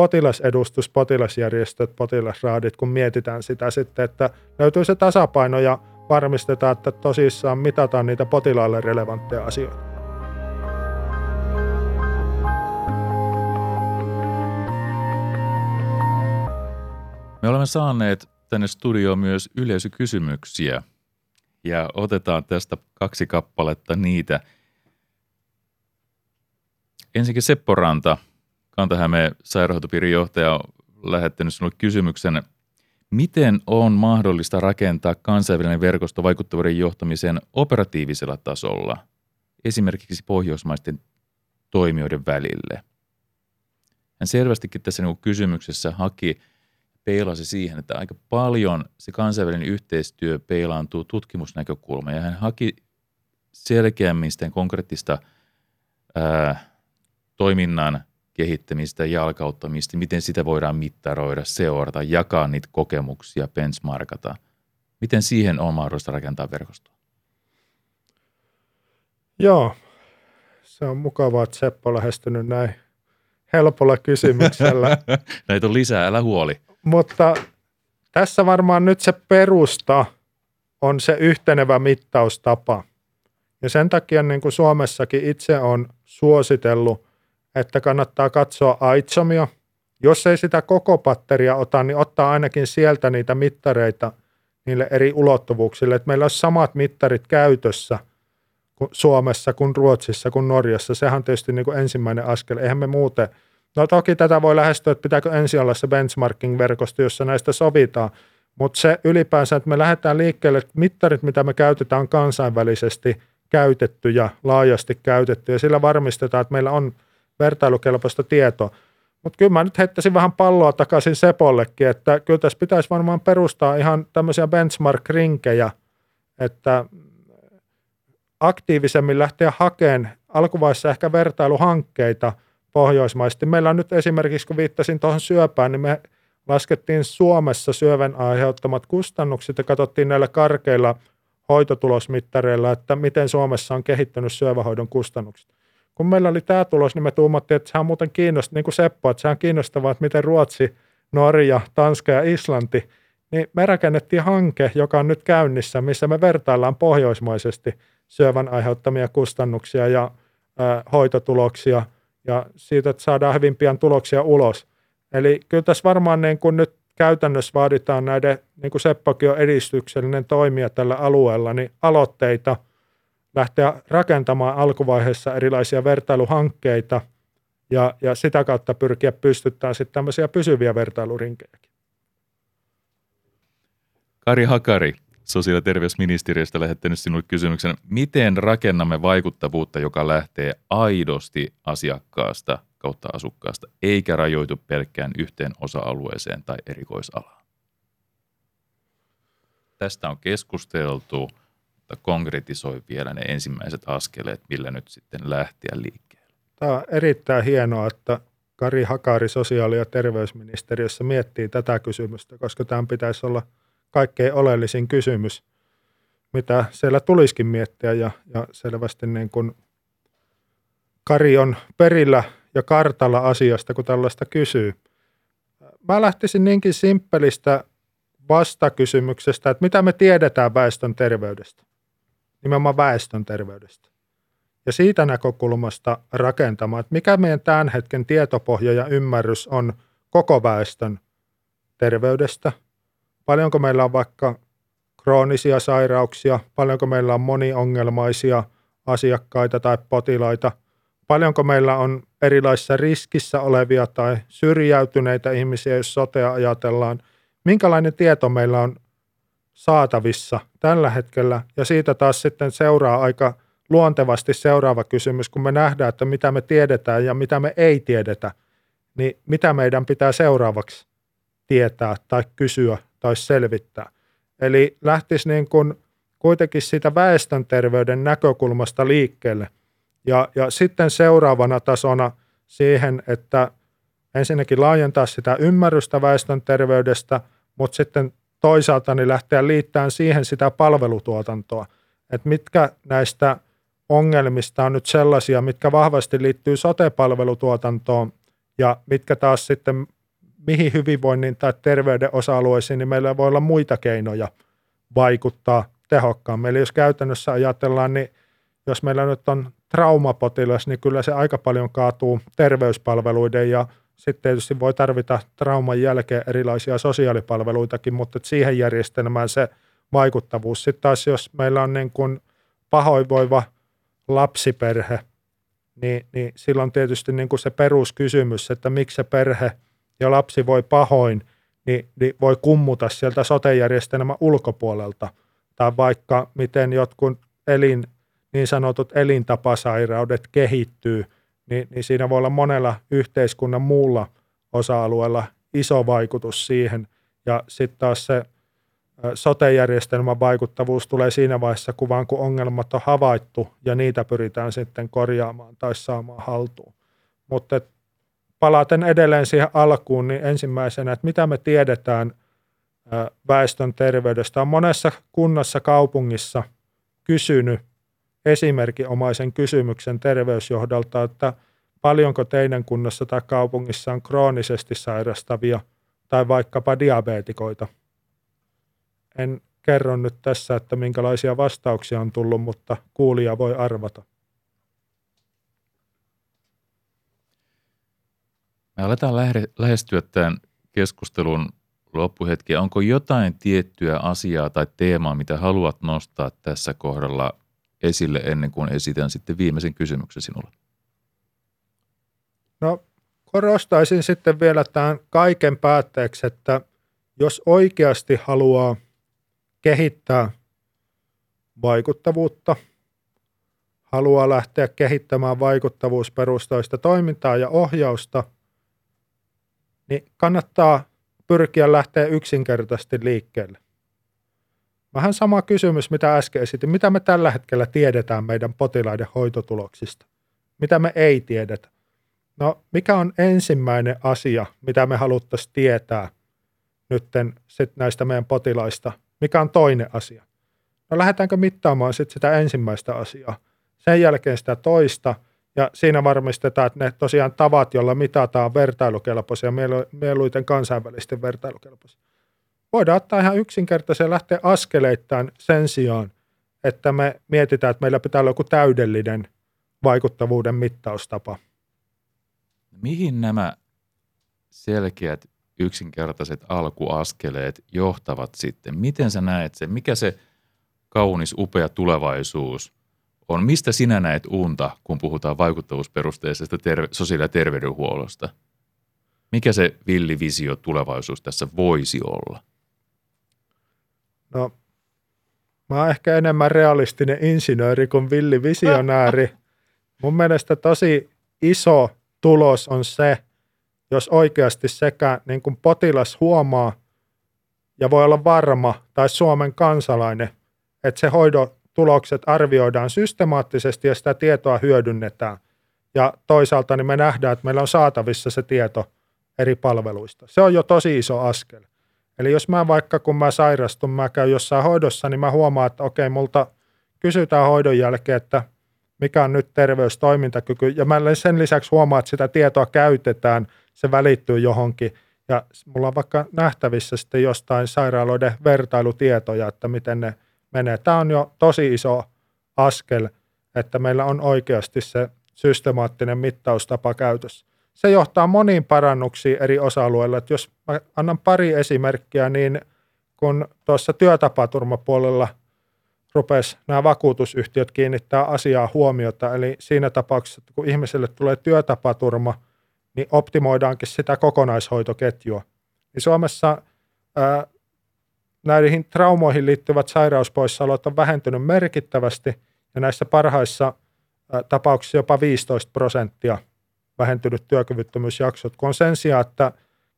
potilasedustus, potilasjärjestöt, potilasraadit, kun mietitään sitä sitten, että löytyy se tasapaino ja varmistetaan, että tosissaan mitataan niitä potilaalle relevantteja asioita. Me olemme saaneet tänne studioon myös yleisökysymyksiä ja otetaan tästä 2 kappaletta niitä. Ensinnäkin Seppo Ranta, Kanta-Hämeen sairaanhoitopiirin johtaja, on lähettänyt sinulle kysymyksen. Miten on mahdollista rakentaa kansainvälinen verkosto vaikuttavuuden johtamiseen operatiivisella tasolla, esimerkiksi pohjoismaisten toimijoiden välille? Hän selvästikin tässä kysymyksessä haki peilasi siihen, että aika paljon se kansainvälinen yhteistyö peilaantuu tutkimusnäkökulmaan, ja hän haki selkeämmin sitä konkreettista toiminnan kehittämistä, jalkauttamista, miten sitä voidaan mittaroida, seurata, jakaa niitä kokemuksia, benchmarkata. Miten siihen on mahdollista rakentaa verkostoa? Joo, se on mukavaa, että Seppo on lähestynyt näin helpolla kysymyksellä. Näitä on lisää, älä huoli. Mutta tässä varmaan nyt se perusta on se yhtenevä mittaustapa. Ja sen takia niin kuin Suomessakin itse on suositellut, että kannattaa katsoa AITSOMia. Jos ei sitä koko patteria ota, niin ottaa ainakin sieltä niitä mittareita niille eri ulottuvuuksille. Että meillä on samat mittarit käytössä Suomessa, kuin Ruotsissa, kuin Norjassa. Sehän on tietysti niin kuin ensimmäinen askel. Eihän me muuten. No toki tätä voi lähestyä, että pitääkö ensin olla se benchmarking-verkosto, jossa näistä sovitaan. Mutta se ylipäänsä, että me lähdetään liikkeelle, että mittarit, mitä me käytetään, on kansainvälisesti käytetty ja laajasti käytetty. Ja sillä varmistetaan, että meillä on vertailukelpoista tietoa. Mutta kyllä mä nyt heittäisin vähän palloa takaisin Sepollekin, että kyllä tässä pitäisi varmaan perustaa ihan tämmöisiä benchmark-rinkejä, että aktiivisemmin lähteä hakemaan alkuvaiheessa ehkä vertailuhankkeita pohjoismaisesti. Meillä on nyt esimerkiksi, kun viittasin tuohon syöpään, niin me laskettiin Suomessa syövän aiheuttamat kustannukset ja katsottiin näillä karkeilla hoitotulosmittareilla, että miten Suomessa on kehittynyt syövähoidon kustannukset. Kun meillä oli tämä tulos, niin me tuumattiin, että sehän on muuten kiinnostavaa, niin kuin Seppo, että sehän on kiinnostavaa, että miten Ruotsi, Norja, Tanska ja Islanti, niin me rakennettiin hanke, joka on nyt käynnissä, missä me vertaillaan pohjoismaisesti syövän aiheuttamia kustannuksia ja hoitotuloksia, ja siitä, että saadaan hyvin pian tuloksia ulos. Eli kyllä tässä varmaan niin kuin nyt käytännössä vaaditaan näiden, niin kuin Seppokin on edistyksellinen toimija tällä alueella, niin aloitteita lähteä rakentamaan alkuvaiheessa erilaisia vertailuhankkeita ja sitä kautta pyrkiä pystyttämään sitten tämmöisiä pysyviä vertailurinkejäkin. Kari Hakari, sosiaali- ja terveysministeriöstä lähettänyt sinulle kysymyksen, miten rakennamme vaikuttavuutta, joka lähtee aidosti asiakkaasta kautta asukkaasta, eikä rajoitu pelkkään yhteen osa-alueeseen tai erikoisalaan? Tästä on keskusteltu, mutta konkretisoi vielä ne ensimmäiset askeleet, millä nyt sitten lähteä liikkeelle. Tämä on erittäin hienoa, että Kari Hakari sosiaali- ja terveysministeriössä miettii tätä kysymystä, koska tämän pitäisi olla kaikkein oleellisin kysymys, mitä siellä tulisikin miettiä, ja selvästi niin kuin Kari on perillä ja kartalla asiasta, kun tällaista kysyy. Mä lähtisin niinkin simppelistä vastakysymyksestä, että mitä me tiedetään väestön terveydestä, nimenomaan väestön terveydestä, ja siitä näkökulmasta rakentamaan, että mikä meidän tämän hetken tietopohja ja ymmärrys on koko väestön terveydestä. Paljonko meillä on vaikka kroonisia sairauksia, paljonko meillä on moniongelmaisia asiakkaita tai potilaita, paljonko meillä on erilaisissa riskissä olevia tai syrjäytyneitä ihmisiä, jos sotea ajatellaan, minkälainen tieto meillä on saatavissa tällä hetkellä, ja siitä taas sitten seuraa aika luontevasti seuraava kysymys, kun me nähdään, että mitä me tiedetään ja mitä me ei tiedetä, niin mitä meidän pitää seuraavaksi tietää tai kysyä tai selvittää. Eli lähtisi niin kuin kuitenkin siitä väestönterveyden näkökulmasta liikkeelle. Ja sitten seuraavana tasona siihen, että ensinnäkin laajentaa sitä ymmärrystä väestönterveydestä, mutta sitten toisaalta niin lähteä liittämään siihen sitä palvelutuotantoa. Että mitkä näistä ongelmista on nyt sellaisia, mitkä vahvasti liittyy sote-palvelutuotantoon ja mitkä taas sitten mihin hyvinvoinnin tai terveyden osa-alueisiin, niin meillä voi olla muita keinoja vaikuttaa tehokkaammin. Eli jos käytännössä ajatellaan, niin jos meillä nyt on traumapotilas, niin kyllä se aika paljon kaatuu terveyspalveluiden ja sitten tietysti voi tarvita trauman jälkeen erilaisia sosiaalipalveluitakin, mutta siihen järjestelmään se vaikuttavuus. Sitten taas jos meillä on niin kuin pahoinvoiva lapsiperhe, niin silloin tietysti niin kuin se peruskysymys, että miksi se perhe ja lapsi voi pahoin, niin voi kummuta sieltä sote-järjestelmän ulkopuolelta. Tai vaikka miten jotkut niin sanotut elintapasairaudet kehittyy, niin siinä voi olla monella yhteiskunnan muulla osa-alueella iso vaikutus siihen. Ja sitten taas se sote-järjestelmän vaikuttavuus tulee siinä vaiheessa, kun ongelmat on havaittu ja niitä pyritään sitten korjaamaan tai saamaan haltuun. Mutta palaten edelleen siihen alkuun, niin ensimmäisenä, että mitä me tiedetään väestön terveydestä. On monessa kunnassa, kaupungissa kysynyt esimerkinomaisen kysymyksen terveysjohdolta, että paljonko teidän kunnassa tai kaupungissa on kroonisesti sairastavia tai vaikkapa diabeetikoita. En kerro nyt tässä, että minkälaisia vastauksia on tullut, mutta kuulija voi arvata. Me aletaan lähestyä tämän keskustelun loppuhetkiä. Onko jotain tiettyä asiaa tai teemaa, mitä haluat nostaa tässä kohdalla esille ennen kuin esitän sitten viimeisen kysymyksen sinulle? No, korostaisin sitten vielä tämän kaiken päätteeksi, että jos oikeasti haluaa kehittää vaikuttavuutta, haluaa lähteä kehittämään vaikuttavuusperustaista toimintaa ja ohjausta, niin kannattaa pyrkiä lähteä yksinkertaisesti liikkeelle. Vähän sama kysymys, mitä äsken esitin. Mitä me tällä hetkellä tiedetään meidän potilaiden hoitotuloksista? Mitä me ei tiedetä? No, mikä on ensimmäinen asia, mitä me haluttaisiin tietää nytten sit näistä meidän potilaista? Mikä on toinen asia? No, lähdetäänkö mittaamaan sit sitä ensimmäistä asiaa, sen jälkeen sitä toista, ja siinä varmistetaan, että ne tosiaan tavat, joilla mitataan vertailukelpoisia, mieluiten kansainvälisten vertailukelpoisia. Voidaan ottaa ihan yksinkertaisen ja lähteä askeleittain sen sijaan, että me mietitään, että meillä pitää olla joku täydellinen vaikuttavuuden mittaustapa. Mihin nämä selkeät yksinkertaiset alkuaskeleet johtavat sitten? Miten sä näet sen? Mikä se kaunis, upea tulevaisuus on? Mistä sinä näet unta, kun puhutaan vaikuttavuusperusteisesta sosiaali- ja terveydenhuollosta? Mikä se villivisio tulevaisuus tässä voisi olla? No, mä oon ehkä enemmän realistinen insinööri kuin villivisionääri. Mun mielestä tosi iso tulos on se, jos oikeasti sekä niin kuin potilas huomaa ja voi olla varma tai Suomen kansalainen, että se hoidon tulokset arvioidaan systemaattisesti ja sitä tietoa hyödynnetään. Ja toisaalta niin me nähdään, että meillä on saatavissa se tieto eri palveluista. Se on jo tosi iso askel. Eli jos mä vaikka kun mä sairastun, mä käyn jossain hoidossa, niin mä huomaan, että okei, multa kysytään hoidon jälkeen, että mikä on nyt terveystoimintakyky. Ja mä sen lisäksi huomaan, että sitä tietoa käytetään, se välittyy johonkin. Ja mulla on vaikka nähtävissä sitten jostain sairaaloiden vertailutietoja, että miten ne menee. Tämä on jo tosi iso askel, että meillä on oikeasti se systemaattinen mittaustapa käytössä. Se johtaa moniin parannuksiin eri osa-alueilla. Että jos mä annan pari esimerkkiä, niin kun tuossa työtapaturmapuolella rupesi nämä vakuutusyhtiöt kiinnittää asiaa huomiota, eli siinä tapauksessa, kun ihmiselle tulee työtapaturma, niin optimoidaankin sitä kokonaishoitoketjua. Niin Suomessa näihin traumoihin liittyvät sairauspoissaolot on vähentynyt merkittävästi, ja näissä parhaissa tapauksissa jopa 15% vähentynyt työkyvyttömyysjaksot, kun on sen sijaan, että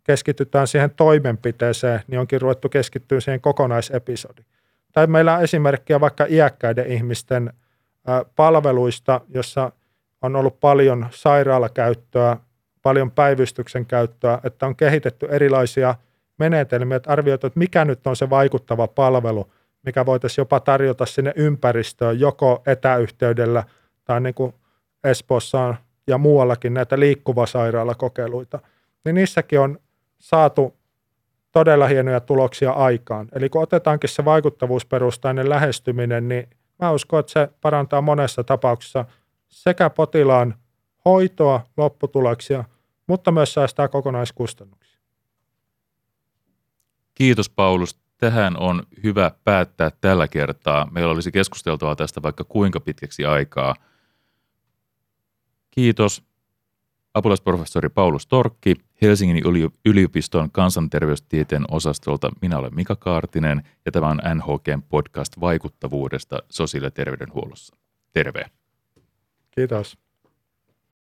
keskitytään siihen toimenpiteeseen, niin onkin ruvettu keskittyä siihen kokonaisepisodiin. Tai meillä on esimerkkejä vaikka iäkkäiden ihmisten palveluista, jossa on ollut paljon sairaalakäyttöä, paljon päivystyksen käyttöä, että on kehitetty erilaisia menetelmiä, että arvioitu, että mikä nyt on se vaikuttava palvelu, mikä voitaisiin jopa tarjota sinne ympäristöön joko etäyhteydellä tai niin kuin Espoossa on ja muuallakin näitä liikkuvasairaalakokeiluita, niin niissäkin on saatu todella hienoja tuloksia aikaan. Eli kun otetaankin se vaikuttavuusperustainen lähestyminen, niin mä uskon, että se parantaa monessa tapauksessa sekä potilaan hoitoa, lopputuloksia, mutta myös säästää kokonaiskustannuksia. Kiitos Paulus. Tähän on hyvä päättää tällä kertaa. Meillä olisi keskusteltua tästä vaikka kuinka pitkäksi aikaa. Kiitos. Apulaisprofessori Paulus Torkki Helsingin yliopiston kansanterveystieteen osastolta. Minä olen Mika Kaartinen ja tämä on NHG-podcast vaikuttavuudesta sosiaali- ja terveydenhuollossa. Terve. Kiitos.